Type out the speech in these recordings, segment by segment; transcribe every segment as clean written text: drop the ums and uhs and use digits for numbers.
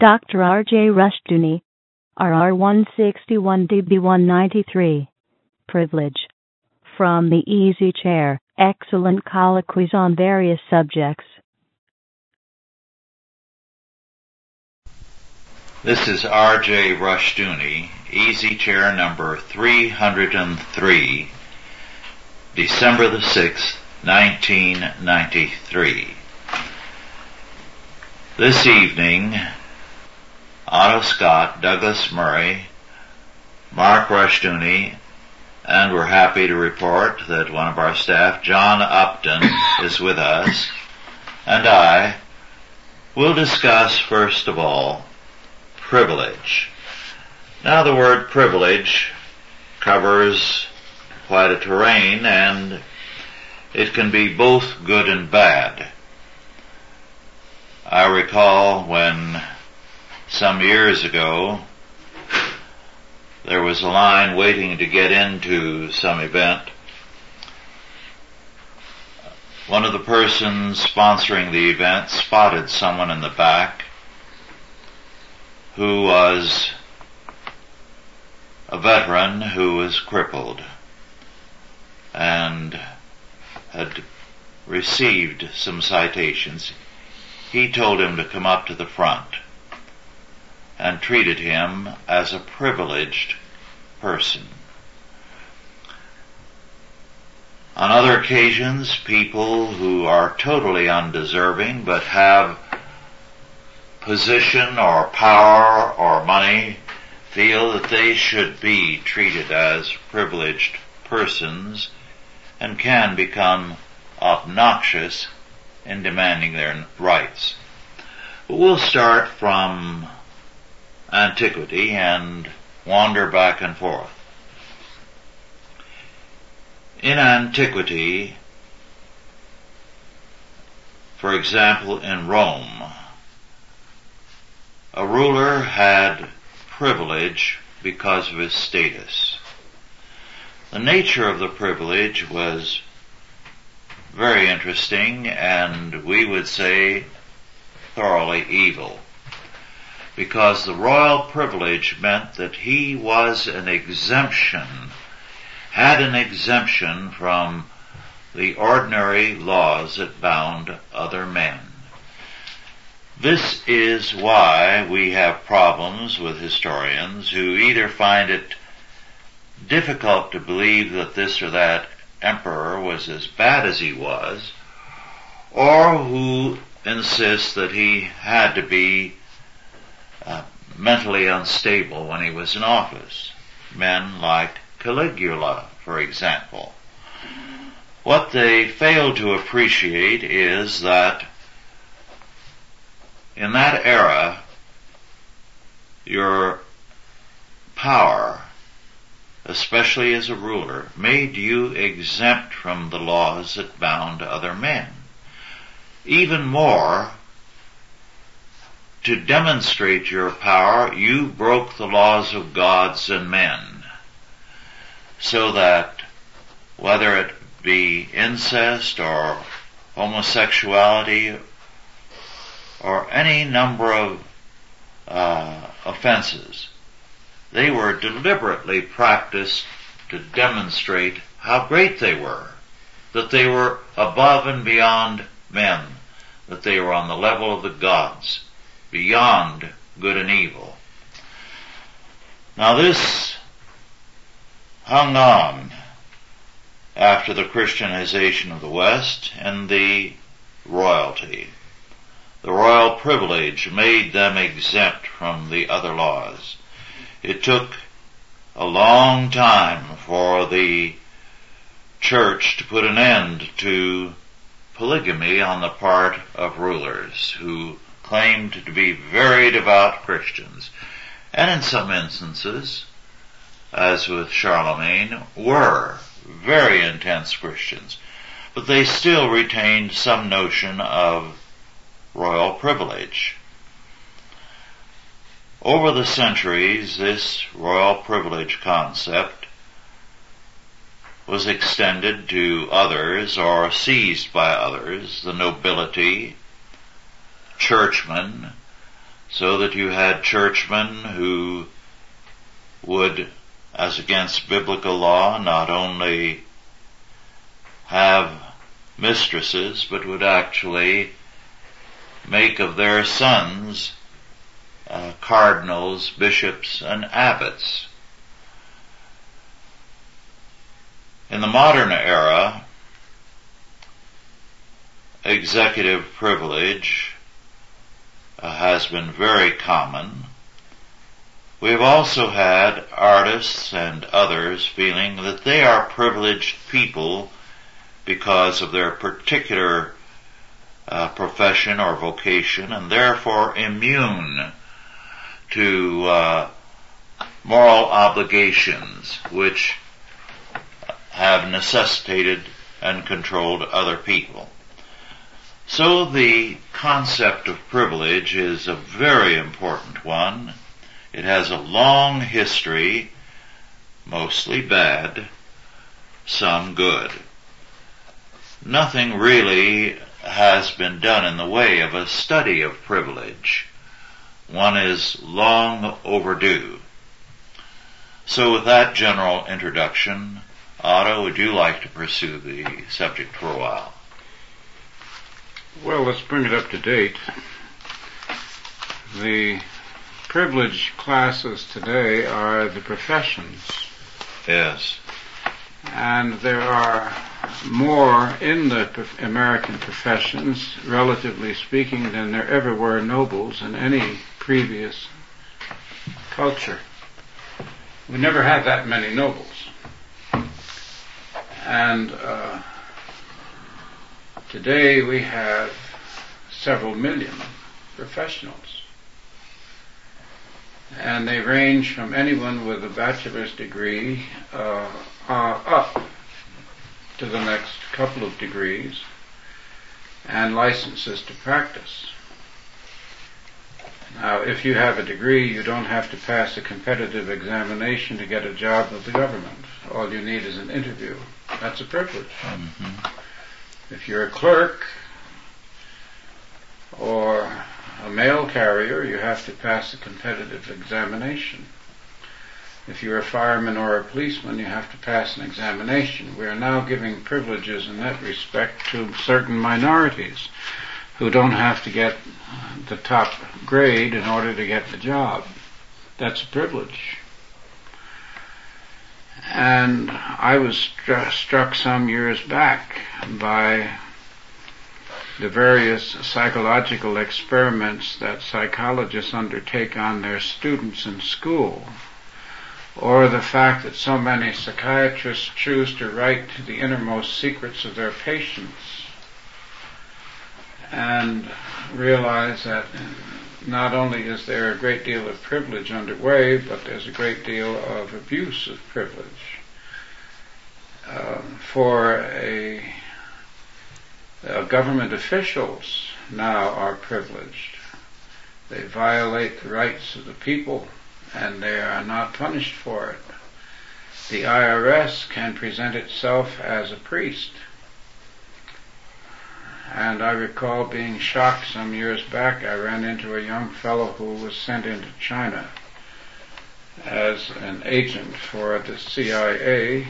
Dr. R.J. Rushdoony, RR 161 DB 193. Privilege. From the Easy Chair, excellent colloquies on various subjects. This is R.J. Rushdoony, Easy Chair number 303, December the 6th, 1993. This evening, Otto Scott, Douglas Murray, Mark Rashtuni, and we're happy to report that one of our staff, John Upton, is with us, and I will discuss, first of all, privilege. Now, the word privilege covers quite a terrain, and it can be both good and bad. I recall when some years ago there was a line waiting to get into some event. One of the persons sponsoring the event spotted someone in the back who was a veteran who was crippled and had received some citations. He told him to come up to the front and treated him as a privileged person. On other occasions, people who are totally undeserving but have position or power or money feel that they should be treated as privileged persons and can become obnoxious in demanding their rights. But we'll start from antiquity and wander back and forth. In antiquity, for example, in Rome, a ruler had privilege because of his status. The nature of the privilege was very interesting and we would say thoroughly evil, because the royal privilege meant that he was had an exemption from the ordinary laws that bound other men. This is why we have problems with historians who either find it difficult to believe that this or that emperor was as bad as he was, or who insist that he had to be mentally unstable when he was in office. Men like Caligula, for example. What they fail to appreciate is that in that era, your power, especially as a ruler, made you exempt from the laws that bound other men. Even more, to demonstrate your power, you broke the laws of gods and men, so that whether it be incest or homosexuality or any number of offenses, they were deliberately practiced to demonstrate how great they were, that they were above and beyond men, that they were on the level of the gods, beyond good and evil. Now this hung on after the Christianization of the West, and the royalty, the royal privilege, made them exempt from the other laws. It took a long time for the church to put an end to polygamy on the part of rulers who claimed to be very devout Christians, and in some instances, as with Charlemagne, were very intense Christians, but they still retained some notion of royal privilege. Over the centuries, this royal privilege concept was extended to others or seized by others, the nobility, churchmen, so that you had churchmen who would, as against biblical law, not only have mistresses, but would actually make of their sons cardinals, bishops, and abbots. In the modern era, executive privilege has been very common. We've also had artists and others feeling that they are privileged people because of their particular profession or vocation, and therefore immune to moral obligations which have necessitated and controlled other people. So the concept of privilege is a very important one. It has a long history, mostly bad, some good. Nothing really has been done in the way of a study of privilege. One is long overdue. So with that general introduction, Otto, would you like to pursue the subject for a while? Well, let's bring it up to date. The privileged classes today are the professions. Yes. And there are more in the American professions, relatively speaking, than there ever were nobles in any previous culture. We never had that many nobles. And today we have several million professionals. And they range from anyone with a bachelor's degree up to the next couple of degrees and licenses to practice. Now, if you have a degree, you don't have to pass a competitive examination to get a job with the government. All you need is an interview. That's a privilege. Mm-hmm. If you're a clerk or a mail carrier, you have to pass a competitive examination. If you're a fireman or a policeman, you have to pass an examination. We are now giving privileges in that respect to certain minorities who don't have to get the top grade in order to get the job. That's a privilege. And I was struck some years back by the various psychological experiments that psychologists undertake on their students in school, or the fact that so many psychiatrists choose to write to the innermost secrets of their patients and realize that not only is there a great deal of privilege underway, but there's a great deal of abuse of privilege. Government officials now are privileged. They violate the rights of the people, and they are not punished for it. The IRS can present itself as a priest. And I recall being shocked some years back. I ran into a young fellow who was sent into China as an agent for the CIA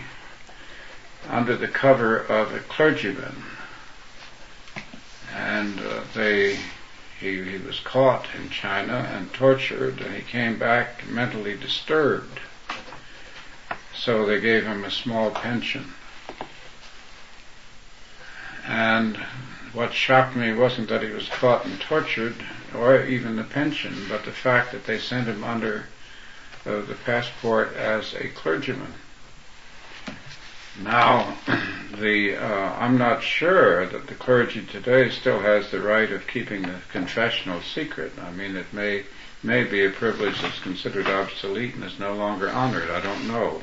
under the cover of a clergyman. And he was caught in China and tortured, and he came back mentally disturbed. So they gave him a small pension. And what shocked me wasn't that he was caught and tortured, or even the pension, but the fact that they sent him under the passport as a clergyman. Now, I'm not sure that the clergy today still has the right of keeping the confessional secret. I mean, it may be a privilege that's considered obsolete and is no longer honored. I don't know.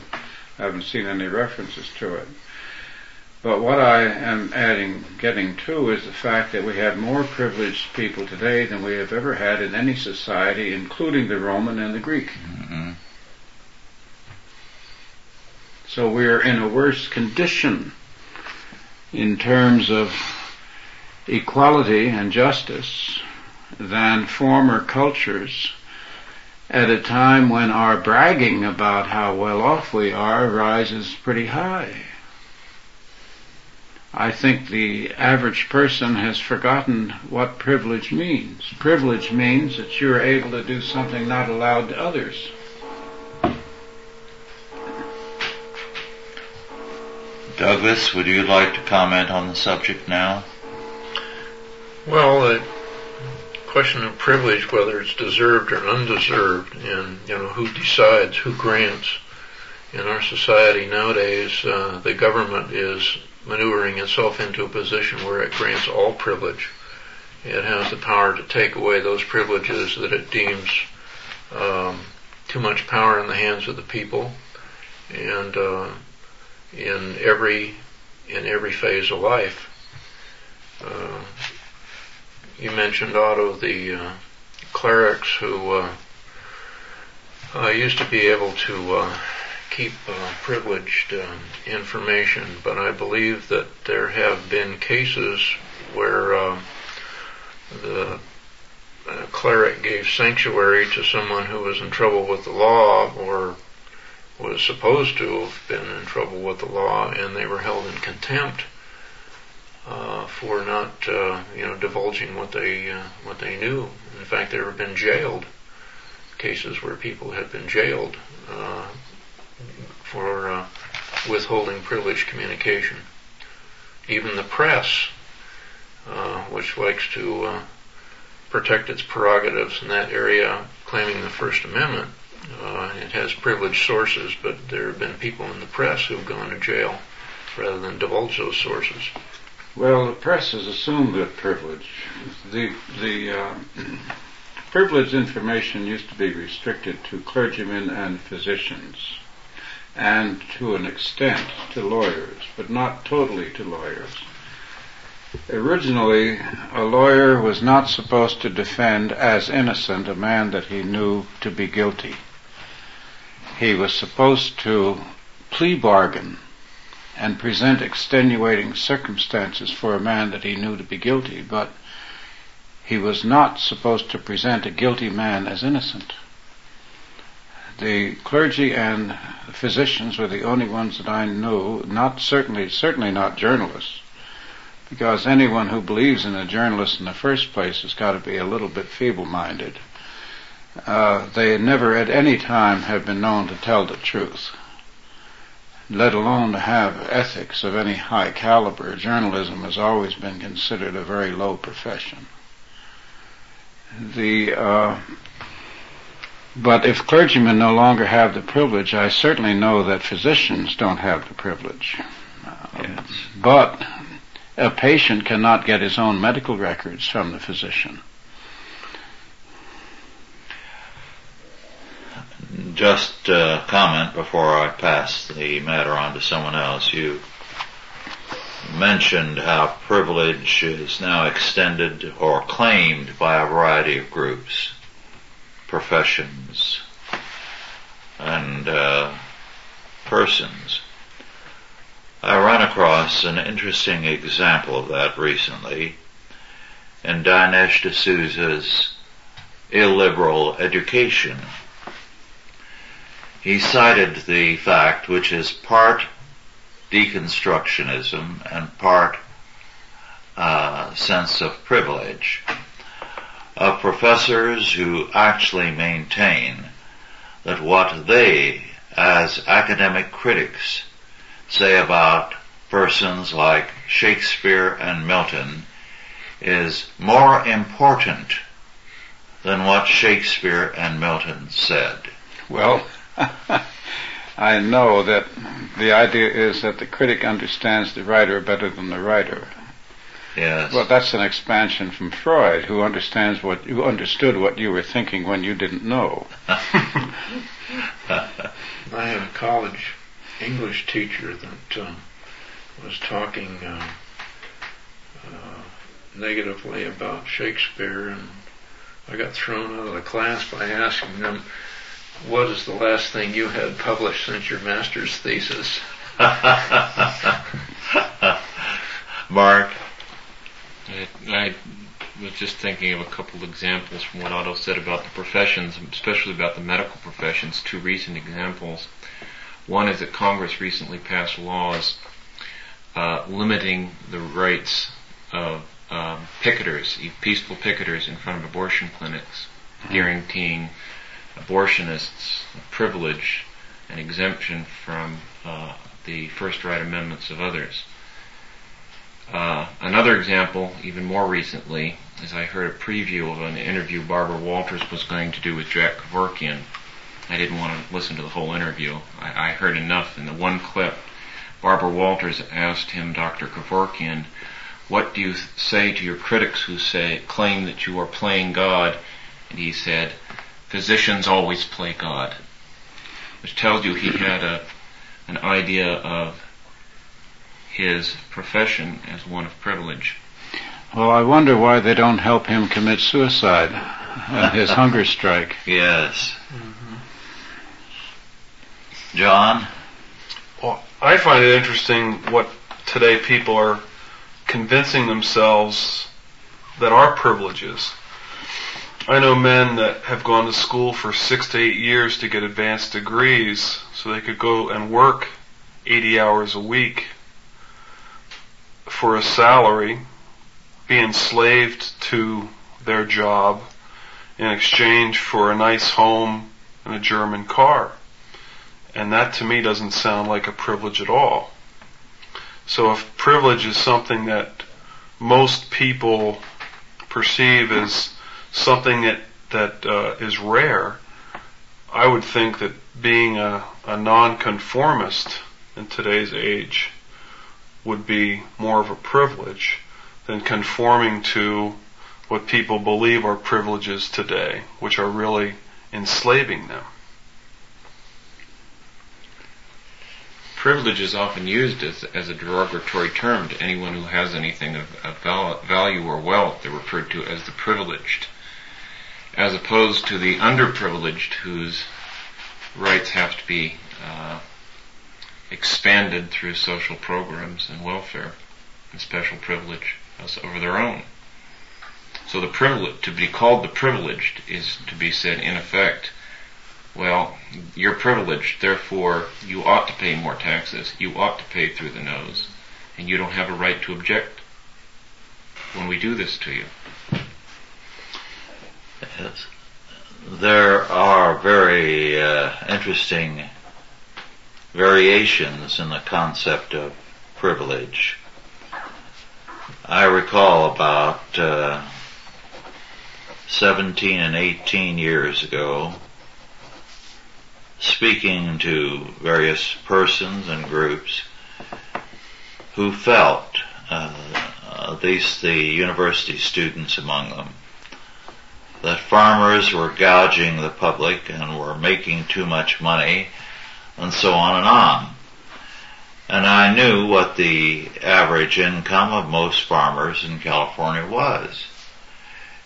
I haven't seen any references to it. But what I am getting to is the fact that we have more privileged people today than we have ever had in any society, including the Roman and the Greek. Mm-hmm. So we're in a worse condition in terms of equality and justice than former cultures at a time when our bragging about how well off we are rises pretty high. I think the average person has forgotten what privilege means. Privilege means that you're able to do something not allowed to others. Douglas, would you like to comment on the subject now? Well, the question of privilege, whether it's deserved or undeserved, and who decides, who grants. In our society nowadays, the government is maneuvering itself into a position where it grants all privilege. It has the power to take away those privileges that it deems too much power in the hands of the people. And in every phase of life. You mentioned, Otto, the clerics who used to be able to keep privileged information, but I believe that there have been cases where the cleric gave sanctuary to someone who was in trouble with the law or was supposed to have been in trouble with the law, and they were held in contempt for not, divulging what they knew. In fact, there have been jailed cases where people have been jailed for withholding privileged communication. Even the press, which likes to protect its prerogatives in that area, claiming the First Amendment. It has privileged sources, but there have been people in the press who've gone to jail rather than divulge those sources. Well, the press has assumed that privilege. The privileged information used to be restricted to clergymen and physicians, and to an extent to lawyers, but not totally to lawyers. Originally, a lawyer was not supposed to defend as innocent a man that he knew to be guilty. He was supposed to plea bargain and present extenuating circumstances for a man that he knew to be guilty, but he was not supposed to present a guilty man as innocent. The clergy and physicians were the only ones that I knew, certainly not journalists, because anyone who believes in a journalist in the first place has got to be a little bit feeble-minded. They never at any time have been known to tell the truth, let alone to have ethics of any high caliber. Journalism has always been considered a very low profession. But if clergymen no longer have the privilege, I certainly know that physicians don't have the privilege. Yes. But a patient cannot get his own medical records from the physician. Just a comment before I pass the matter on to someone else. You mentioned how privilege is now extended or claimed by a variety of groups, professions, and persons. I ran across an interesting example of that recently in Dinesh D'Souza's Illiberal Education. He cited the fact, which is part deconstructionism and part sense of privilege, of professors who actually maintain that what they, as academic critics, say about persons like Shakespeare and Milton is more important than what Shakespeare and Milton said. Well, I know that the idea is that the critic understands the writer better than the writer. Yes. Well, that's an expansion from Freud, who understood what you were thinking when you didn't know. I had a college English teacher that was talking negatively about Shakespeare, and I got thrown out of the class by asking them, what is the last thing you had published since your master's thesis? Mark? I was just thinking of a couple of examples from what Otto said about the professions, especially about the medical professions, two recent examples. One is that Congress recently passed laws limiting the rights of picketers, peaceful picketers in front of abortion clinics, guaranteeing abortionists privilege and exemption from the First Right Amendments of others. Another example, even more recently, is I heard a preview of an interview Barbara Walters was going to do with Jack Kevorkian. I didn't want to listen to the whole interview. I heard enough in the one clip. Barbara Walters asked him, Dr. Kevorkian, what do you say to your critics who claim that you are playing God? And he said, physicians always play God. Which tells you he had an idea of his profession as one of privilege. Well, I wonder why they don't help him commit suicide on his hunger strike. Yes. Mm-hmm. John? Well, I find it interesting what today people are convincing themselves that are privileges. I know men that have gone to school for 6 to 8 years to get advanced degrees so they could go and work 80 hours a week for a salary, be enslaved to their job in exchange for a nice home and a German car. And that to me doesn't sound like a privilege at all. So if privilege is something that most people perceive as something that is rare, I would think that being a nonconformist in today's age would be more of a privilege than conforming to what people believe are privileges today, which are really enslaving them. Privilege is often used as a derogatory term to anyone who has anything of value or wealth. They're referred to as the privileged, as opposed to the underprivileged whose rights have to be expanded through social programs and welfare and special privilege over their own. So the privilege, to be called the privileged, is to be said in effect, well, you're privileged, therefore you ought to pay more taxes, you ought to pay through the nose, and you don't have a right to object when we do this to you. Yes. There are very interesting variations in the concept of privilege. I recall about 17 and 18 years ago, speaking to various persons and groups who felt, at least the university students among them, that farmers were gouging the public and were making too much money, and so on and on. And I knew what the average income of most farmers in California was.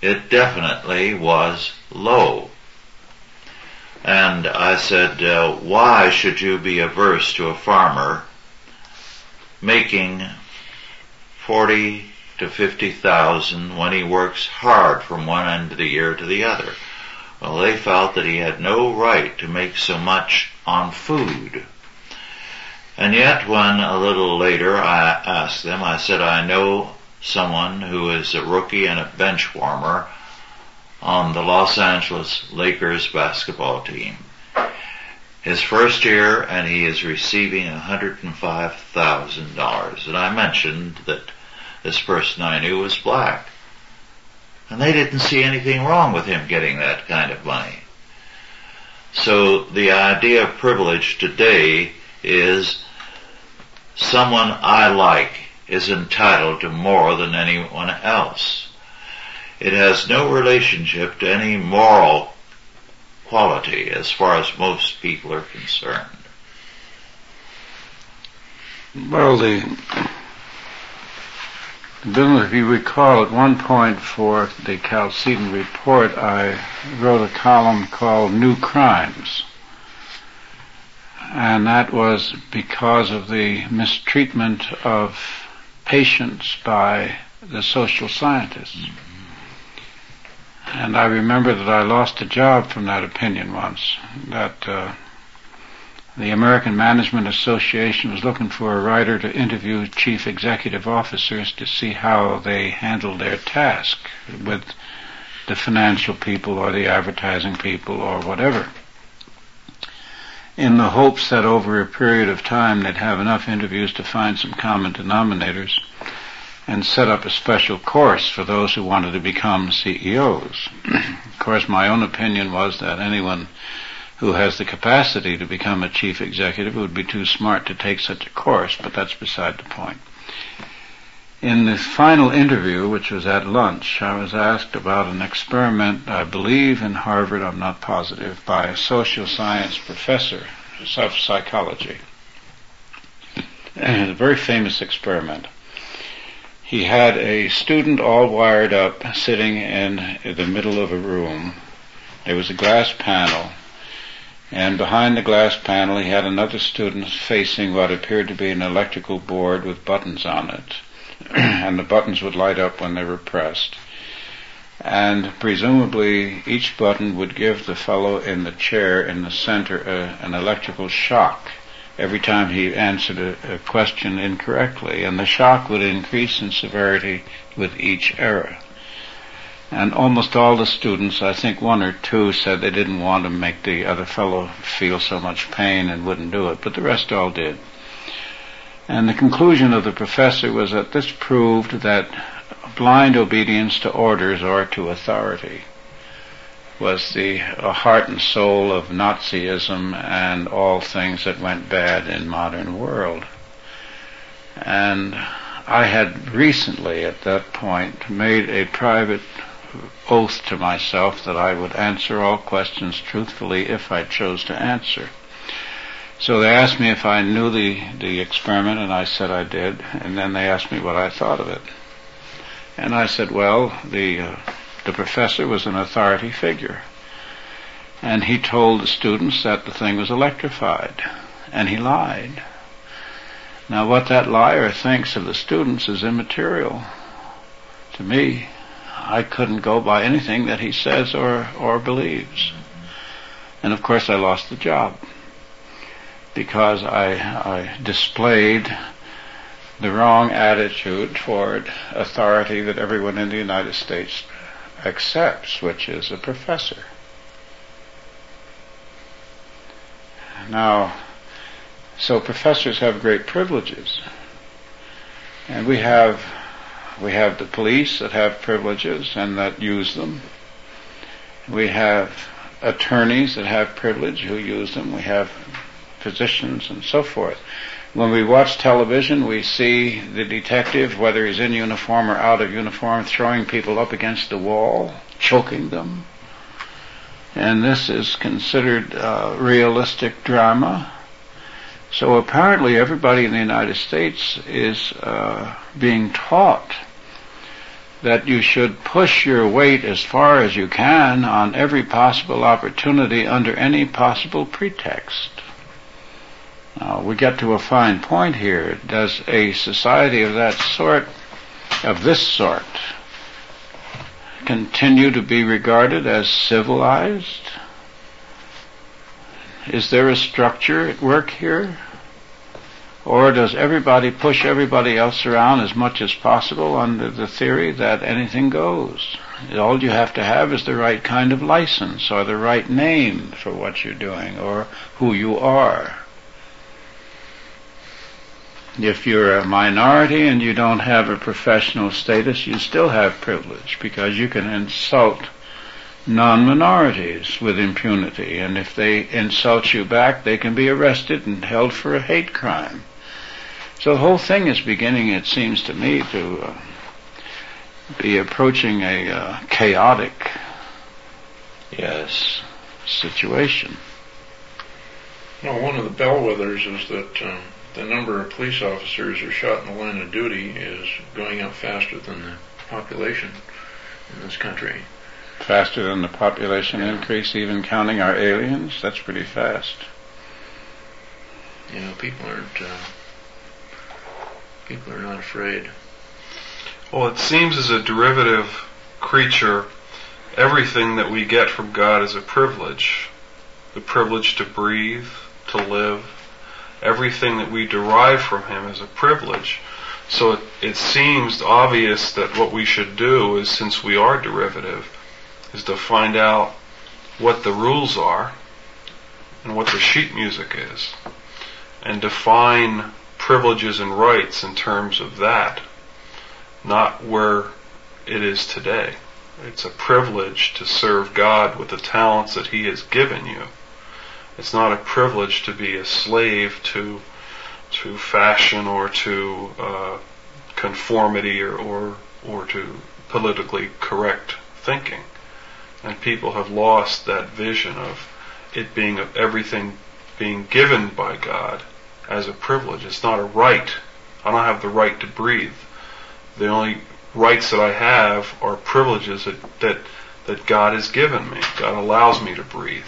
It definitely was low. And I said, why should you be averse to a farmer making $40,000 to $50,000 when he works hard from one end of the year to the other? Well, they felt that he had no right to make so much on food. And yet, when a little later I asked them, I said, I know someone who is a rookie and a bench warmer on the Los Angeles Lakers basketball team. His first year, and he is receiving $105,000. And I mentioned that this person I knew was black. And they didn't see anything wrong with him getting that kind of money. So the idea of privilege today is someone I like is entitled to more than anyone else. It has no relationship to any moral quality as far as most people are concerned. Well, the bill, if you recall, at one point for the Chalcedon Report, I wrote a column called New Crimes. And that was because of the mistreatment of patients by the social scientists. Mm-hmm. And I remember that I lost a job from that opinion once, that the American Management Association was looking for a writer to interview chief executive officers to see how they handle their task with the financial people or the advertising people or whatever, in the hopes that over a period of time they'd have enough interviews to find some common denominators and set up a special course for those who wanted to become CEOs. Of course, my own opinion was that anyone who has the capacity to become a chief executive would be too smart to take such a course, but that's beside the point. In the final interview, which was at lunch, I was asked about an experiment, I believe in Harvard, I'm not positive, by a social science professor of psychology. And a very famous experiment. He had a student all wired up sitting in the middle of a room. There was a glass panel, and behind the glass panel he had another student facing what appeared to be an electrical board with buttons on it. And the buttons would light up when they were pressed. And presumably each button would give the fellow in the chair in the center an electrical shock every time he answered a question incorrectly. And the shock would increase in severity with each error. And almost all the students, I think one or two, said they didn't want to make the other fellow feel so much pain and wouldn't do it. But the rest all did. And the conclusion of the professor was that this proved that blind obedience to orders or to authority was the heart and soul of Nazism and all things that went bad in modern world. And I had recently, at that point, made a private oath to myself that I would answer all questions truthfully if I chose to answer. So they asked me if I knew the experiment, and I said I did, and then they asked me what I thought of it. And I said, well, the professor was an authority figure, and he told the students that the thing was electrified, and he lied. Now what that liar thinks of the students is immaterial to me. I couldn't go by anything that he says or believes. And of course I lost the job, because I displayed the wrong attitude toward authority that everyone in the United States accepts, which is a professor. Now, so professors have great privileges. And we have the police that have privileges and that use them. We have attorneys that have privilege who use them. We have physicians and so forth. When we watch television, we see the detective, whether he's in uniform or out of uniform, throwing people up against the wall, choking them. And this is considered realistic drama. So apparently everybody in the United States is being taught that you should push your weight as far as you can on every possible opportunity under any possible pretext. Now, we get to a fine point here. Does a society of that sort, of this sort, continue to be regarded as civilized? Is there a structure at work here? Or does everybody push everybody else around as much as possible under the theory that anything goes? All you have to have is the right kind of license or the right name for what you're doing or who you are. If you're a minority and you don't have a professional status, you still have privilege, because you can insult non-minorities with impunity, and if they insult you back, they can be arrested and held for a hate crime. So the whole thing is beginning, it seems to me, to be approaching a chaotic, yes, situation. Well, one of the bellwethers is that the number of police officers who are shot in the line of duty is going up faster than the population in this country. Faster than the population increase, even counting our aliens? That's pretty fast. You know, people are not afraid. Well, it seems as a derivative creature Everything that we get from God is a privilege. The privilege to breathe, to live. Everything that we derive from Him is a privilege. So it seems obvious that what we should do is, since we are derivative, is to find out what the rules are and what the sheet music is, and define privileges and rights in terms of that, not where it is today. It's a privilege to serve God with the talents that He has given you. It's not a privilege to be a slave to fashion or to conformity or to politically correct thinking. And people have lost that vision of it being everything being given by God as a privilege. It's not a right. I don't have the right to breathe. The only rights that I have are privileges that God has given me. God allows me to breathe.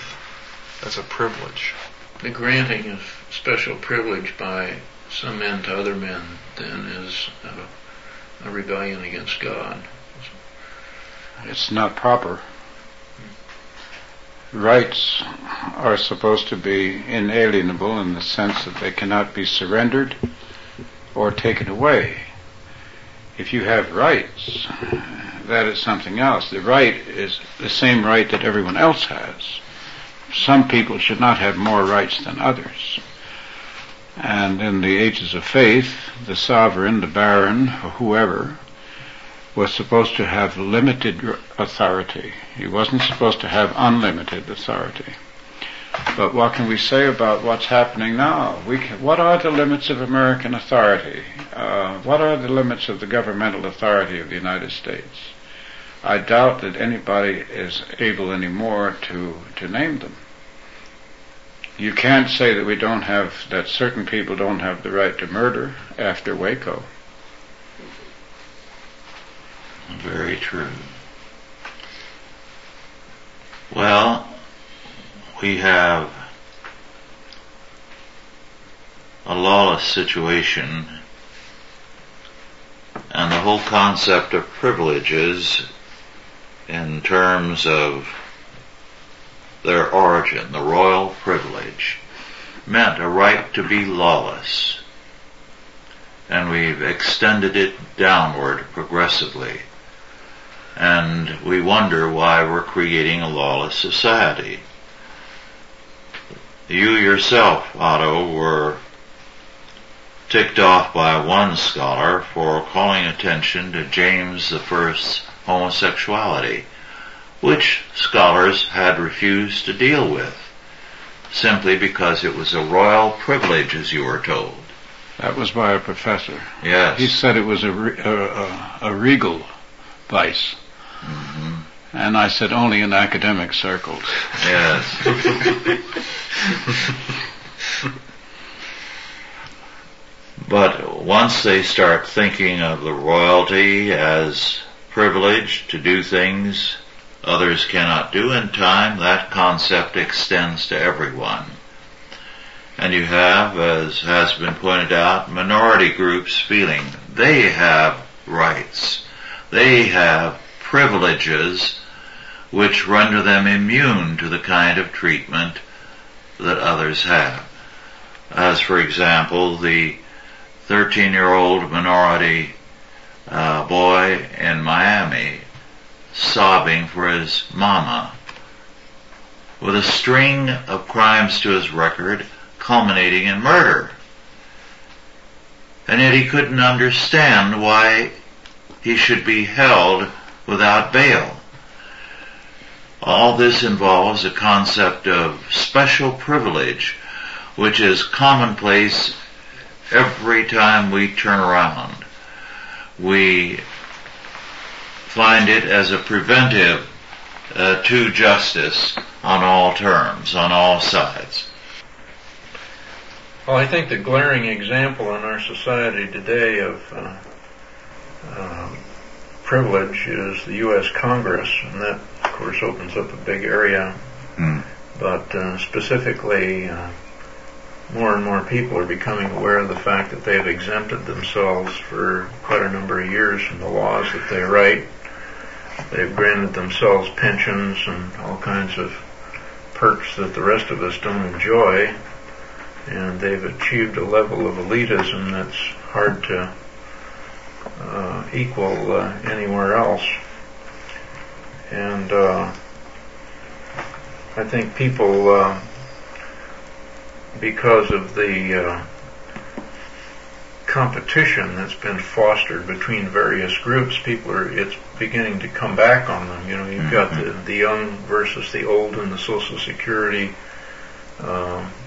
That's a privilege. The granting of special privilege by some men to other men then is a rebellion against God. It's not proper. Rights are supposed to be inalienable in the sense that they cannot be surrendered or taken away. If you have rights, that is something else. The right is the same right that everyone else has. Some people should not have more rights than others. And in the ages of faith, the sovereign, the baron, or whoever, was supposed to have limited authority. He wasn't supposed to have unlimited authority. But what can we say about what's happening now? What are the limits of American authority? What are the limits of the governmental authority of the United States? I doubt that anybody is able anymore to name them. You can't say that that certain people don't have the right to murder after Waco. Very true. Well, we have a lawless situation, and the whole concept of privileges in terms of their origin, the royal privilege, meant a right to be lawless, and we've extended it downward progressively. And we wonder why we're creating a lawless society. You yourself, Otto, were ticked off by one scholar for calling attention to James I's homosexuality, which scholars had refused to deal with, simply because it was a royal privilege, as you were told. That was by a professor. Yes. He said it was a regal vice. Mm-hmm. And I said, only in academic circles. Yes. But once they start thinking of the royalty as privilege to do things others cannot do, in time that concept extends to everyone. And you have, as has been pointed out, minority groups feeling they have rights, they have privileges, which render them immune to the kind of treatment that others have. As, for example, the 13-year-old minority boy in Miami sobbing for his mama, with a string of crimes to his record culminating in murder. And yet he couldn't understand why he should be held without bail. All this involves a concept of special privilege, which is commonplace every time we turn around. We find it as a preventive to justice on all terms, on all sides. Well, I think the glaring example in our society today of privilege is the U.S. Congress, and that, of course, opens up a big area. Mm. But specifically, more and more people are becoming aware of the fact that they have exempted themselves for quite a number of years from the laws that they write. They granted themselves pensions and all kinds of perks that the rest of us don't enjoy, and they've achieved a level of elitism that's hard to equal anywhere else. And I think people, because of the competition that's been fostered between various groups, it's beginning to come back on them. You know, you've got the young versus the old and the Social Security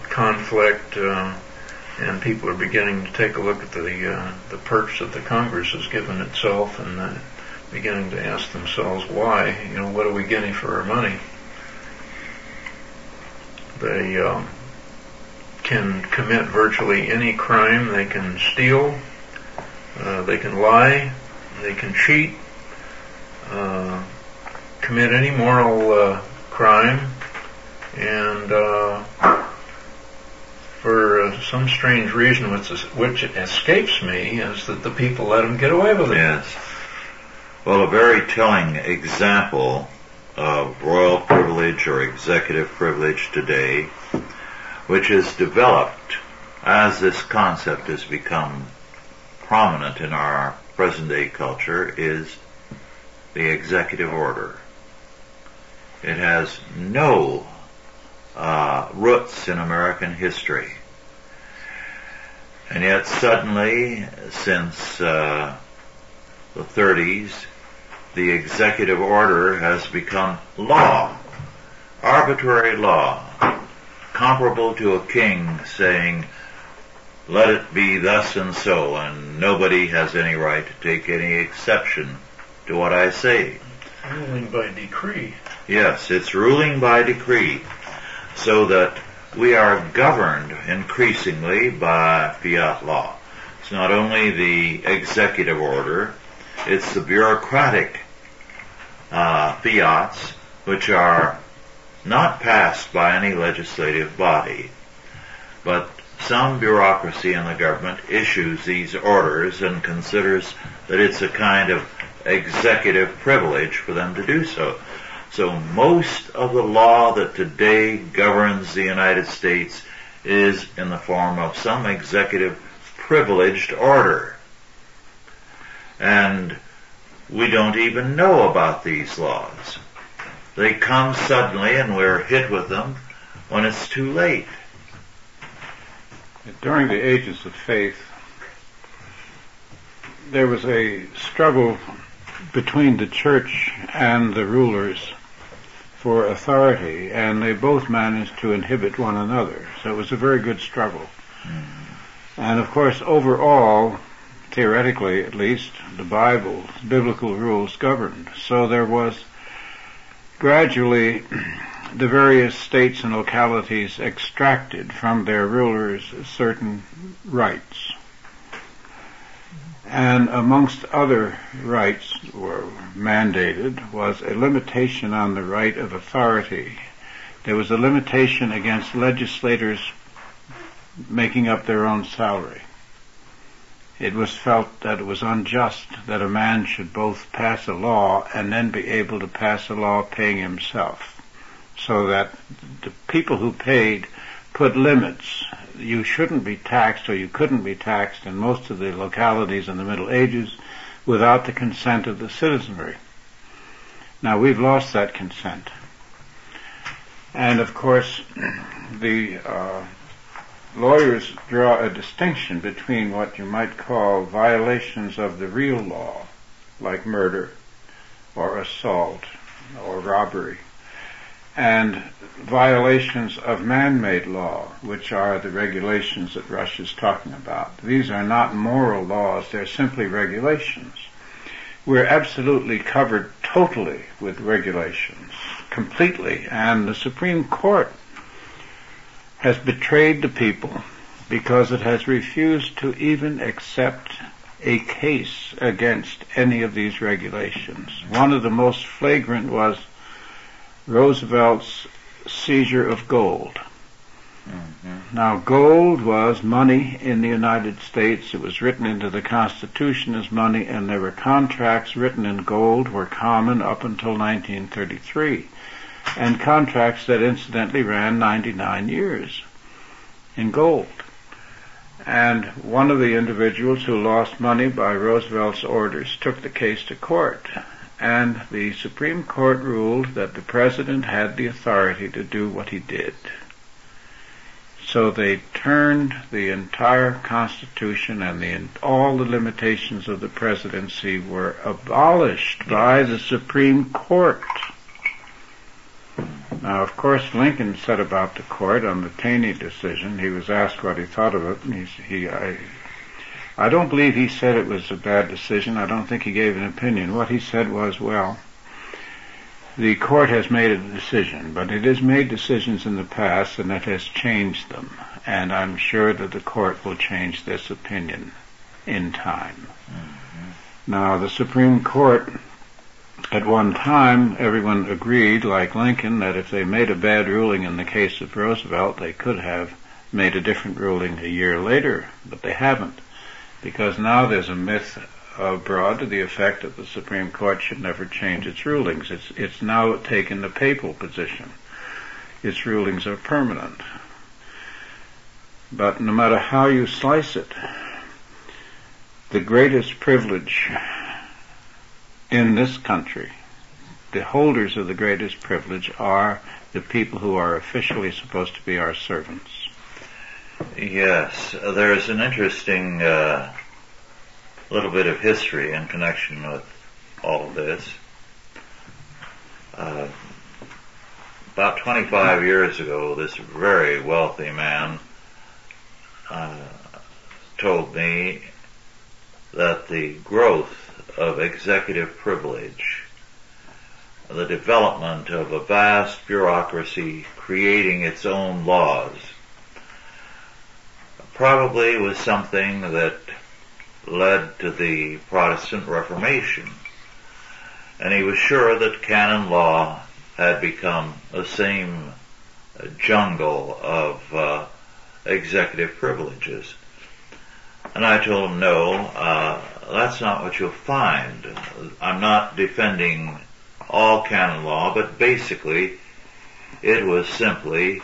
conflict, and people are beginning to take a look at the perks that the Congress has given itself, and beginning to ask themselves why. You know, what are we getting for our money? They can commit virtually any crime. They can steal, they can lie, they can cheat, commit any moral crime, and for some strange reason which escapes me is that the people let them get away with it. Yes. Well, a very telling example of royal privilege or executive privilege today, which is developed as this concept has become prominent in our present-day culture, is the executive order. It has no roots in American history. And yet suddenly, since the 30s, the executive order has become law, arbitrary law, comparable to a king saying, let it be thus and so, and nobody has any right to take any exception to what I say. Ruling by decree. Yes, it's ruling by decree, so that we are governed increasingly by fiat law. It's not only the executive order, it's the bureaucratic fiats, which are not passed by any legislative body, but some bureaucracy in the government issues these orders and considers that it's a kind of executive privilege for them to do so. So most of the law that today governs the United States is in the form of some executive privileged order. And we don't even know about these laws. They come suddenly, and we're hit with them when it's too late. During the ages of faith, there was a struggle between the church and the rulers for authority, and they both managed to inhibit one another. So it was a very good struggle. Mm-hmm. And of course, overall, theoretically at least, the Bible, biblical rules governed. So there was gradually, the various states and localities extracted from their rulers certain rights. And amongst other rights were mandated was a limitation on the right of authority. There was a limitation against legislators making up their own salary. It was felt that it was unjust that a man should both pass a law and then be able to pass a law paying himself, so that the people who paid put limits. You shouldn't be taxed, or you couldn't be taxed in most of the localities in the Middle Ages without the consent of the citizenry. Now, we've lost that consent. And, of course, the lawyers draw a distinction between what you might call violations of the real law, like murder or assault or robbery, and violations of man-made law, which are the regulations that Rush is talking about. These are not moral laws, they're simply regulations. We're absolutely covered totally with regulations, completely, and the Supreme Court has betrayed the people because it has refused to even accept a case against any of these regulations. One of the most flagrant was Roosevelt's seizure of gold. Mm-hmm. Now, gold was money in the United States. It was written into the Constitution as money, and there were contracts written in gold were common up until 1933, and contracts that incidentally ran 99 years in gold. And one of the individuals who lost money by Roosevelt's orders took the case to court, and the Supreme Court ruled that the president had the authority to do what he did. So they turned the entire Constitution, and all the limitations of the presidency were abolished by the Supreme Court. Now, of course, Lincoln said about the court on the Taney decision, he was asked what he thought of it, and I don't believe he said it was a bad decision. I don't think he gave an opinion. What he said was, well, the court has made a decision, but it has made decisions in the past, and it has changed them. And I'm sure that the court will change this opinion in time. Mm-hmm. Now, the Supreme Court, at one time, everyone agreed, like Lincoln, that if they made a bad ruling in the case of Roosevelt, they could have made a different ruling a year later, but they haven't. Because now there's a myth abroad to the effect that the Supreme Court should never change its rulings. It's now taken the papal position. Its rulings are permanent. But no matter how you slice it, the greatest privilege in this country, the holders of the greatest privilege, are the people who are officially supposed to be our servants. Yes, there's an interesting little bit of history in connection with all of this. About 25 years ago, this very wealthy man told me that the growth of executive privilege, the development of a vast bureaucracy creating its own laws, probably was something that led to the Protestant Reformation, and he was sure that canon law had become the same jungle of executive privileges. And I told him, no, that's not what you'll find. I'm not defending all canon law, but basically it was simply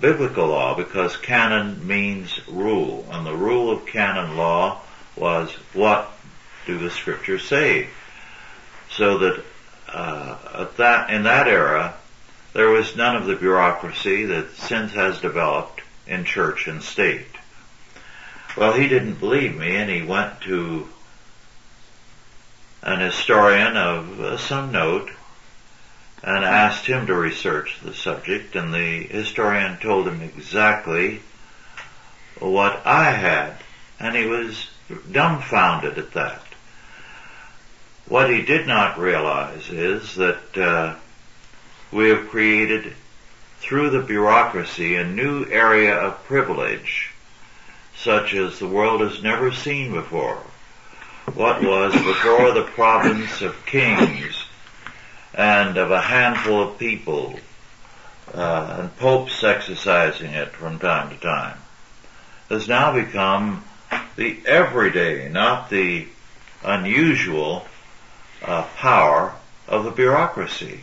biblical law, because canon means rule, and the rule of canon law was what do the scriptures say. So that in that era there was none of the bureaucracy that since has developed in church and state. Well, he didn't believe me, and he went to an historian of some note and asked him to research the subject, and the historian told him exactly what I had, and he was dumbfounded at that. What he did not realize is that we have created, through the bureaucracy, a new area of privilege such as the world has never seen before. What was before the province of kings and of a handful of people, and popes exercising it from time to time, has now become the everyday, not the unusual power of the bureaucracy.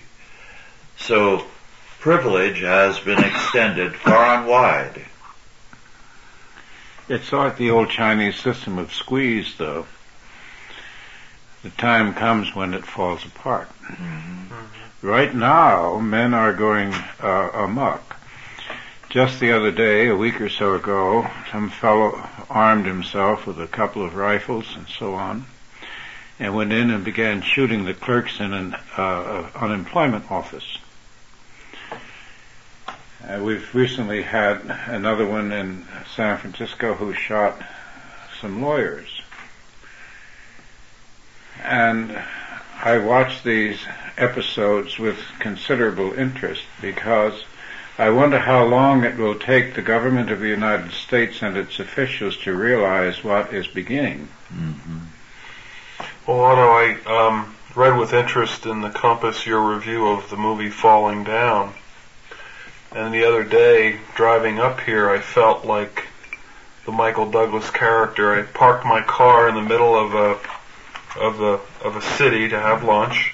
So privilege has been extended far and wide. It's like the old Chinese system of squeeze, though. The time comes when it falls apart. Mm-hmm. Right now, men are going amok. Just the other day, a week or so ago, some fellow armed himself with a couple of rifles and so on, and went in and began shooting the clerks in an unemployment office. We've recently had another one in San Francisco who shot some lawyers. And I watch these episodes with considerable interest, because I wonder how long it will take the government of the United States and its officials to realize what is beginning. Mm-hmm. Well, Otto, I read with interest in the Compass your review of the movie Falling Down. And the other day, driving up here, I felt like the Michael Douglas character. I parked my car in the middle of a city to have lunch,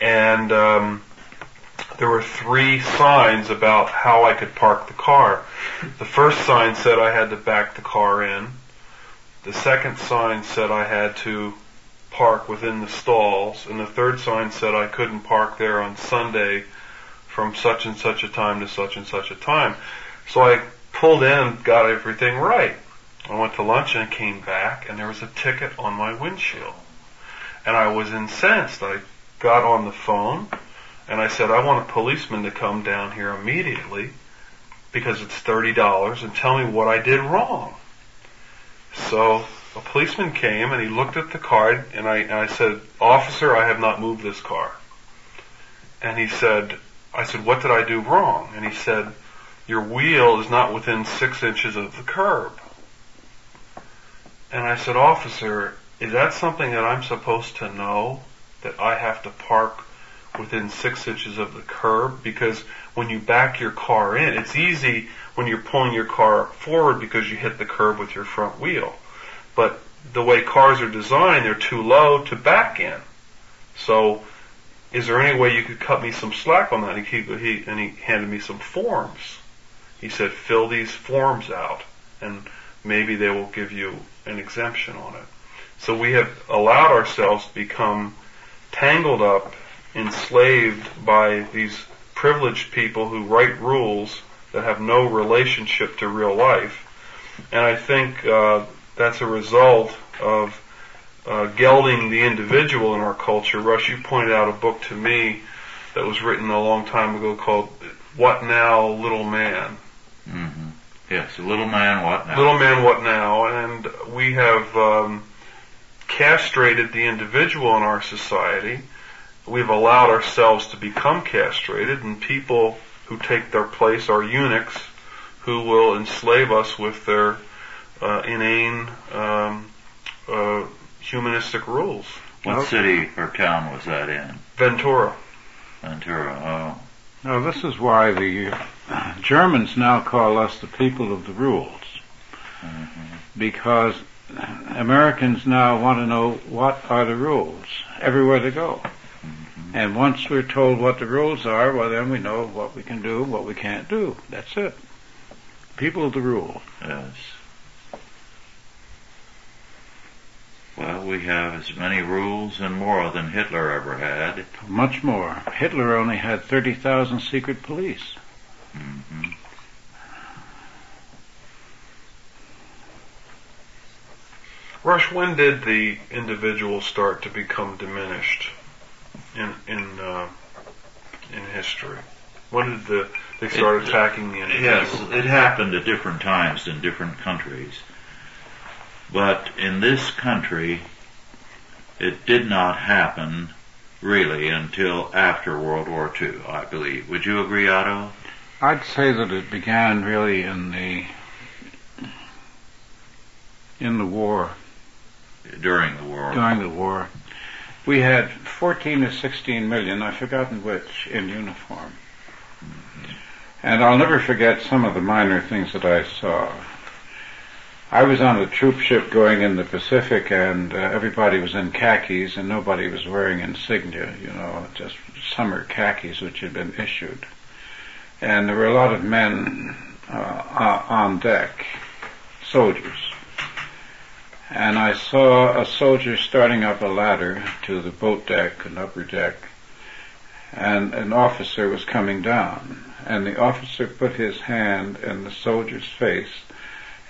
and there were three signs about how I could park the car. The first sign said I had to back the car in. The second sign said I had to park within the stalls, and the third sign said I couldn't park there on Sunday from such and such a time to such and such a time. So I pulled in, got everything right. I went to lunch and came back, and there was a ticket on my windshield. And I was incensed. I got on the phone, and I said, I want a policeman to come down here immediately, because it's $30, and tell me what I did wrong. So a policeman came, and he looked at the card, and I said, Officer, I have not moved this car. And he said, what did I do wrong? And he said, your wheel is not within 6 inches of the curb. And I said, Officer, is that something that I'm supposed to know, that I have to park within 6 inches of the curb? Because when you back your car in, it's easy when you're pulling your car forward because you hit the curb with your front wheel. But the way cars are designed, they're too low to back in. So is there any way you could cut me some slack on that? And he handed me some forms. He said, fill these forms out, and maybe they will give you an exemption on it. So we have allowed ourselves to become tangled up, enslaved by these privileged people who write rules that have no relationship to real life. And I think that's a result of gelding the individual in our culture. Rush, you pointed out a book to me that was written a long time ago called What Now, Little Man? Mm-hmm. Yes, Little Man, What Now? Little Man, What Now? And we have castrated the individual in our society. We've allowed ourselves to become castrated, and people who take their place are eunuchs who will enslave us with their inane humanistic rules. What city or town was that in? Ventura. Ventura, oh. Now, this is why the Germans now call us the people of the rules, mm-hmm. because Americans now want to know what are the rules everywhere they go. Mm-hmm. And once we're told what the rules are, well, then we know what we can do, what we can't do. That's it. People of the rule. Yes. Well, we have as many rules and more than Hitler ever had. Much more. Hitler only had 30,000 secret police. Mm-hmm. Rush, when did the individual start to become diminished in history? When did they start attacking the individual? Yes, it happened at different times in different countries. But in this country, it did not happen really until after World War II, I believe. Would you agree, Otto? I'd say that it began really in the war. During the war. During the war. We had 14 or 16 million, I've forgotten which, in uniform. Mm-hmm. And I'll never forget some of the minor things that I saw. I was on a troop ship going in the Pacific, and everybody was in khakis, and nobody was wearing insignia, you know, just summer khakis which had been issued. And there were a lot of men on deck, soldiers. And I saw a soldier starting up a ladder to the boat deck, an upper deck, and an officer was coming down. And the officer put his hand in the soldier's face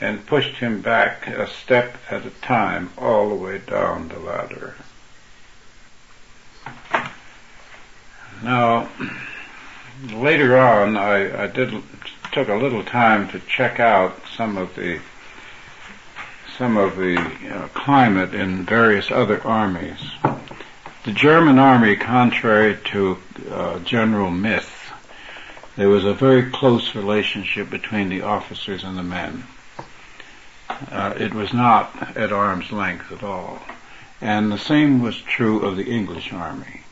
and pushed him back a step at a time all the way down the ladder. Now, later on, I took a little time to check out some of the climate in various other armies. The German army, contrary to general myth, there was a very close relationship between the officers and the men. It was not at arm's length at all. And the same was true of the English army.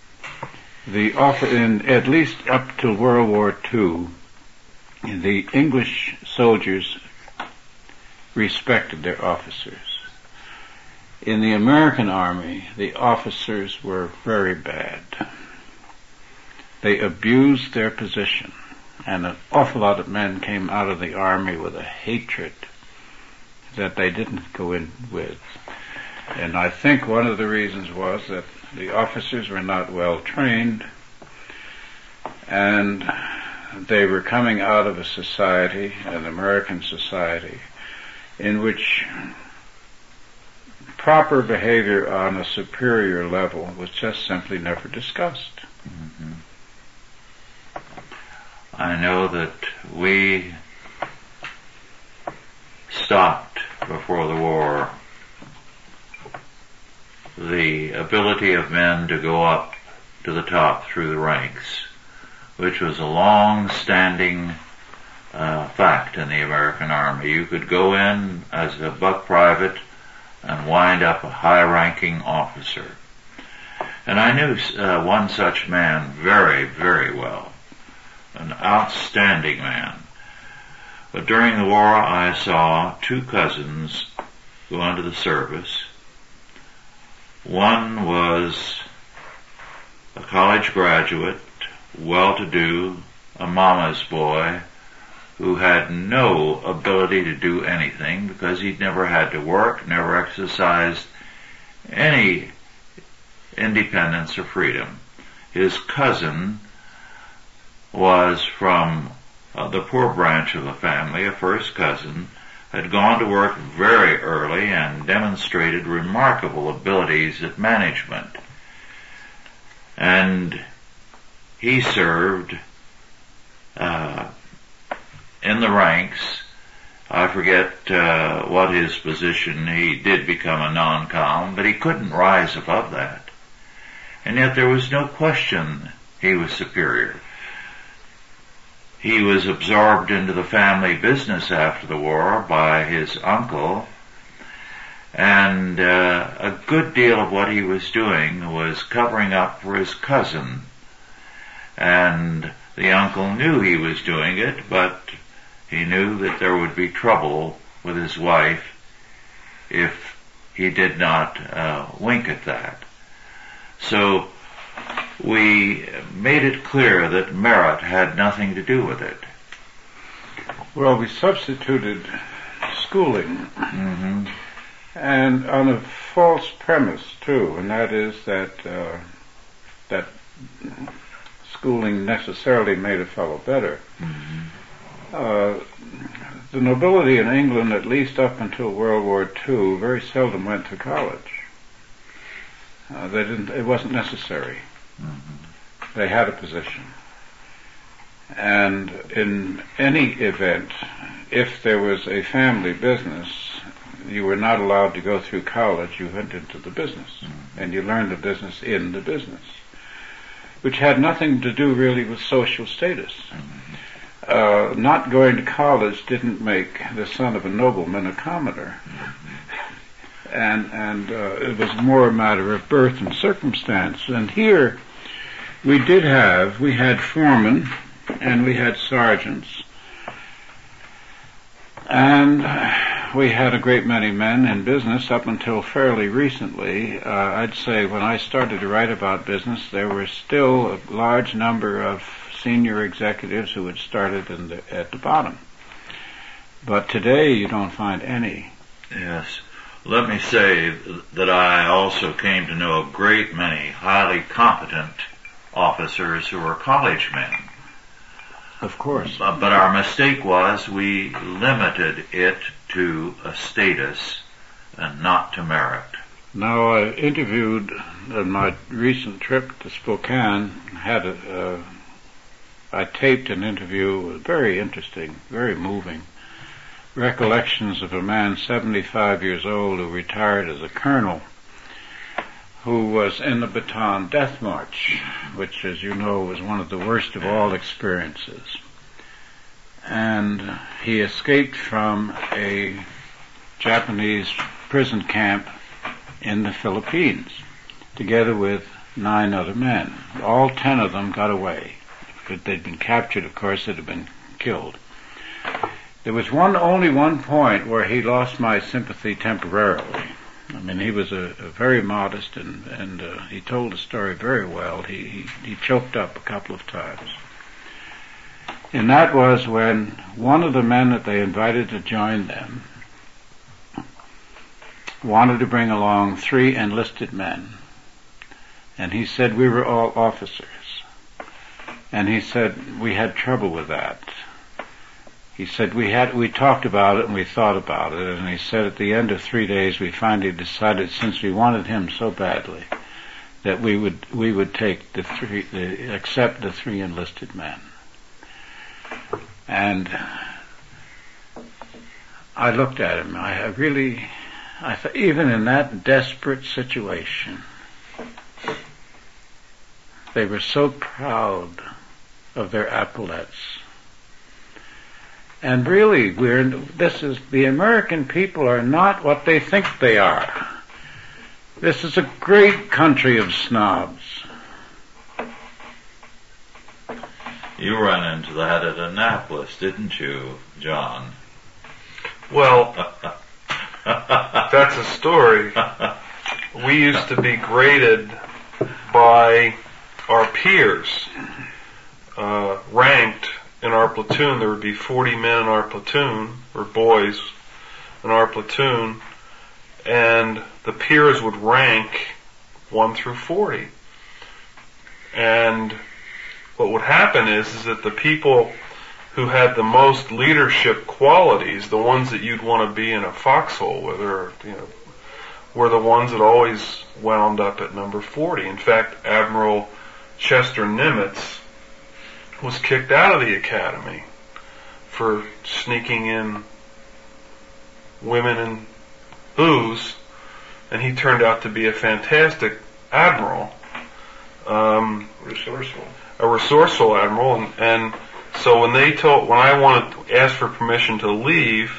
At least up till World War II, the English soldiers respected their officers. In the American army, the officers were very bad. They abused their position, and an awful lot of men came out of the army with a hatred that they didn't go in with. And I think one of the reasons was that the officers were not well trained, and they were coming out of a society, an American society, in which proper behavior on a superior level was just simply never discussed. Mm-hmm. I know that we stopped before the war the ability of men to go up to the top through the ranks, which was a long-standing fact in the American army. You could go in as a buck private and wind up a high-ranking officer. And I knew one such man very, very well, an outstanding man. But during the war, I saw two cousins go into the service. One was a college graduate, well-to-do, a mama's boy, who had no ability to do anything because he'd never had to work, never exercised any independence or freedom. His cousin was from the poor branch of the family, a first cousin, had gone to work very early and demonstrated remarkable abilities at management. And he served in the ranks. I forget what his position, he did become a non-com, but he couldn't rise above that. And yet there was no question he was superior. He was absorbed into the family business after the war by his uncle, and a good deal of what he was doing was covering up for his cousin. And the uncle knew he was doing it, but he knew that there would be trouble with his wife if he did not wink at that. So we made it clear that merit had nothing to do with it. Well, we substituted schooling, mm-hmm. and on a false premise too, and that is that that schooling necessarily made a fellow better. Mm-hmm. The nobility in England, at least up until World War II, very seldom went to college. They didn't. It wasn't necessary. Mm-hmm. They had a position. And in any event, if there was a family business, you were not allowed to go through college. You went into the business, mm-hmm. and you learned the business in the business, which had nothing to do really with social status. Mm-hmm. Not going to college didn't make the son of a nobleman a commoner. Mm-hmm. And it was more a matter of birth and circumstance. And here we had foremen and we had sergeants, and we had a great many men in business up until fairly recently. I'd say when I started to write about business, there were still a large number of senior executives who had started at the bottom. But today you don't find any. Yes. Let me say that I also came to know a great many highly competent officers who were college men. Of course. But our mistake was we limited it to a status and not to merit. Now, I interviewed on my recent trip to Spokane, I taped an interview, very interesting, very moving, recollections of a man 75 years old who retired as a colonel, who was in the Bataan Death March, which, as you know, was one of the worst of all experiences. And he escaped from a Japanese prison camp in the Philippines, together with 9 other men. All 10 of them got away. They'd been captured, of course, they'd have been killed. There was only one point where he lost my sympathy temporarily. I mean, he was a very modest, and he told the story very well. He choked up a couple of times. And that was when one of the men that they invited to join them wanted to bring along 3 enlisted men. And he said, we were all officers. And he said, we had trouble with that. He said, we talked about it and we thought about it, and he said at the end of 3 days we finally decided, since we wanted him so badly, that we would take accept the 3 enlisted men. And I looked at him. I thought, even in that desperate situation, they were so proud of their epaulettes. And really, the American people are not what they think they are. This is a great country of snobs. You ran into that at Annapolis, didn't you, John? Well, that's a story. We used to be graded by our peers, ranked. In our platoon, there would be 40 men in our platoon, or boys in our platoon, and the peers would rank 1 through 40. And what would happen is that the people who had the most leadership qualities, the ones that you'd want to be in a foxhole with, or, were the ones that always wound up at number 40. In fact, Admiral Chester Nimitz was kicked out of the academy for sneaking in women and booze, and he turned out to be a fantastic admiral. Resourceful. A resourceful admiral, and so when I wanted to ask for permission to leave,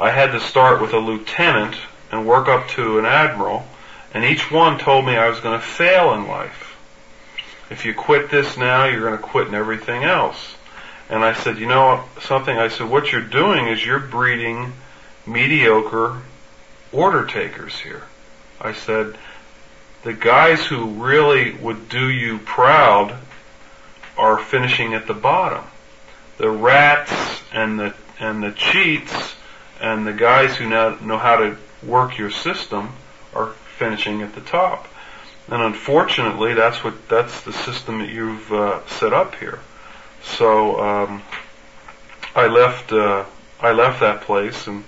I had to start with a lieutenant and work up to an admiral, and each one told me I was going to fail in life. If you quit this now, you're going to quit in everything else. And I said, what you're doing is you're breeding mediocre order takers here. I said, the guys who really would do you proud are finishing at the bottom. The rats and the cheats and the guys who now know how to work your system are finishing at the top. And unfortunately, that's the system that you've set up here. So I left that place, and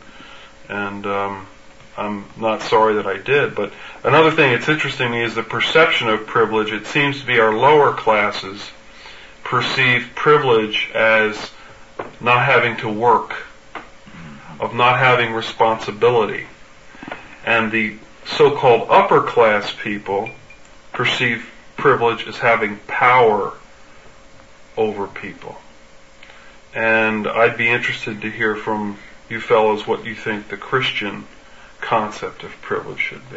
I'm not sorry that I did. But another thing that's interesting to me is the perception of privilege. It seems to be our lower classes perceive privilege as not having to work, of not having responsibility, and the so-called upper class people perceive privilege as having power over people. And I'd be interested to hear from you fellows what you think the Christian concept of privilege should be.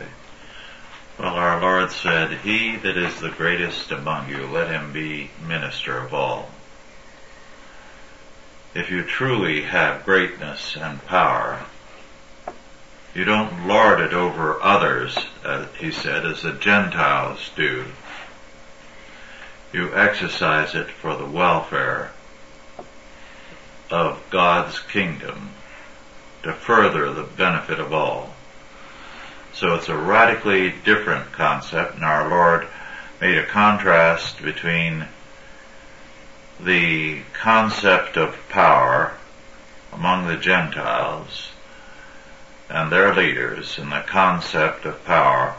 Well, our Lord said, "He that is the greatest among you, let him be minister of all." If you truly have greatness and power, you don't lord it over others, he said, as the Gentiles do. You exercise it for the welfare of God's kingdom to further the benefit of all. So it's a radically different concept, and our Lord made a contrast between the concept of power among the Gentiles and their leaders and the concept of power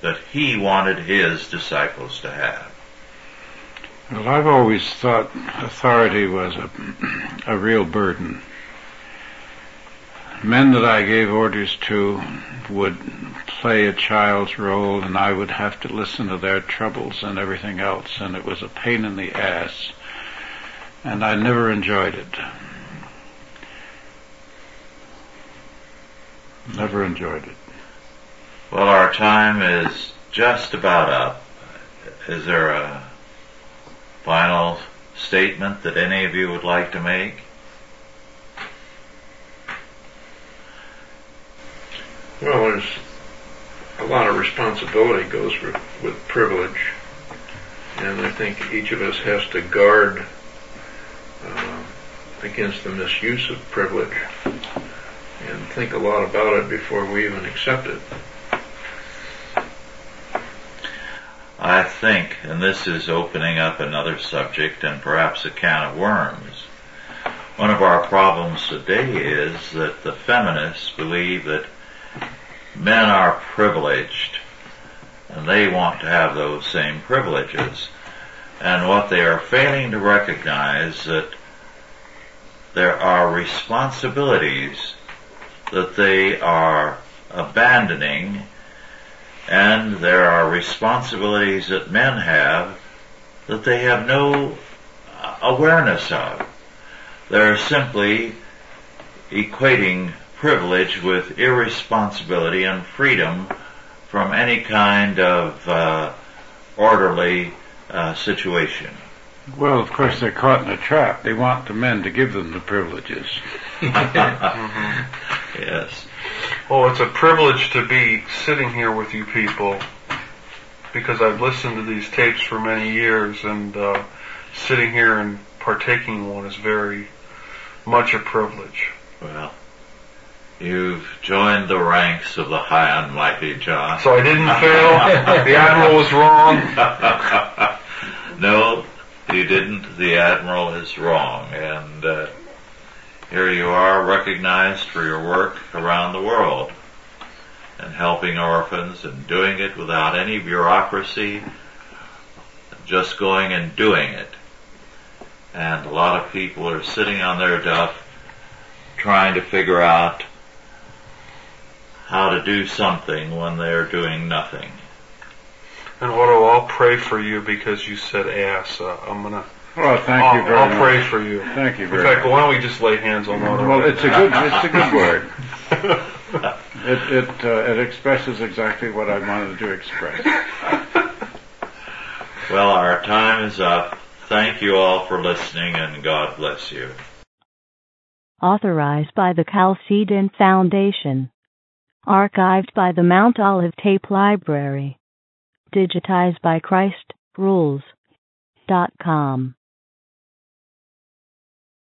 that he wanted his disciples to have. Well, I've always thought authority was a real burden. Men that I gave orders to would play a child's role, and I would have to listen to their troubles and everything else, and it was a pain in the ass, and I never enjoyed it. Never enjoyed it. Well, our time is just about up. Is there a final statement that any of you would like to make? Well, there's a lot of responsibility goes with privilege, and I think each of us has to guard against the misuse of privilege and think a lot about it before we even accept it. I think, and this is opening up another subject and perhaps a can of worms, one of our problems today is that the feminists believe that men are privileged and they want to have those same privileges. And what they are failing to recognize that there are responsibilities that they are abandoning, and there are responsibilities that men have that they have no awareness of. They're simply equating privilege with irresponsibility and freedom from any kind of orderly situation. Well, of course, they're caught in a trap. They want the men to give them the privileges. Yes. Well, it's a privilege to be sitting here with you people, because I've listened to these tapes for many years, and sitting here and partaking in one is very much a privilege. Well, you've joined the ranks of the high and mighty, John. So I didn't fail? The Admiral was wrong? No, you didn't. The Admiral is wrong, and here you are, recognized for your work around the world and helping orphans and doing it without any bureaucracy, just going and doing it. And a lot of people are sitting on their duff trying to figure out how to do something when they're doing nothing. And Otto, I'll pray for you because you said ass. I'm going to... Well, thank you very much. I'll pray for you. Thank you very much. In fact, why don't we just lay hands on one another? Well, it's a good word. It expresses exactly what I wanted to express. Well, our time is up. Thank you all for listening, and God bless you. Authorized by the Chalcedon Foundation. Archived by the Mount Olive Tape Library. Digitized by ChristRules.com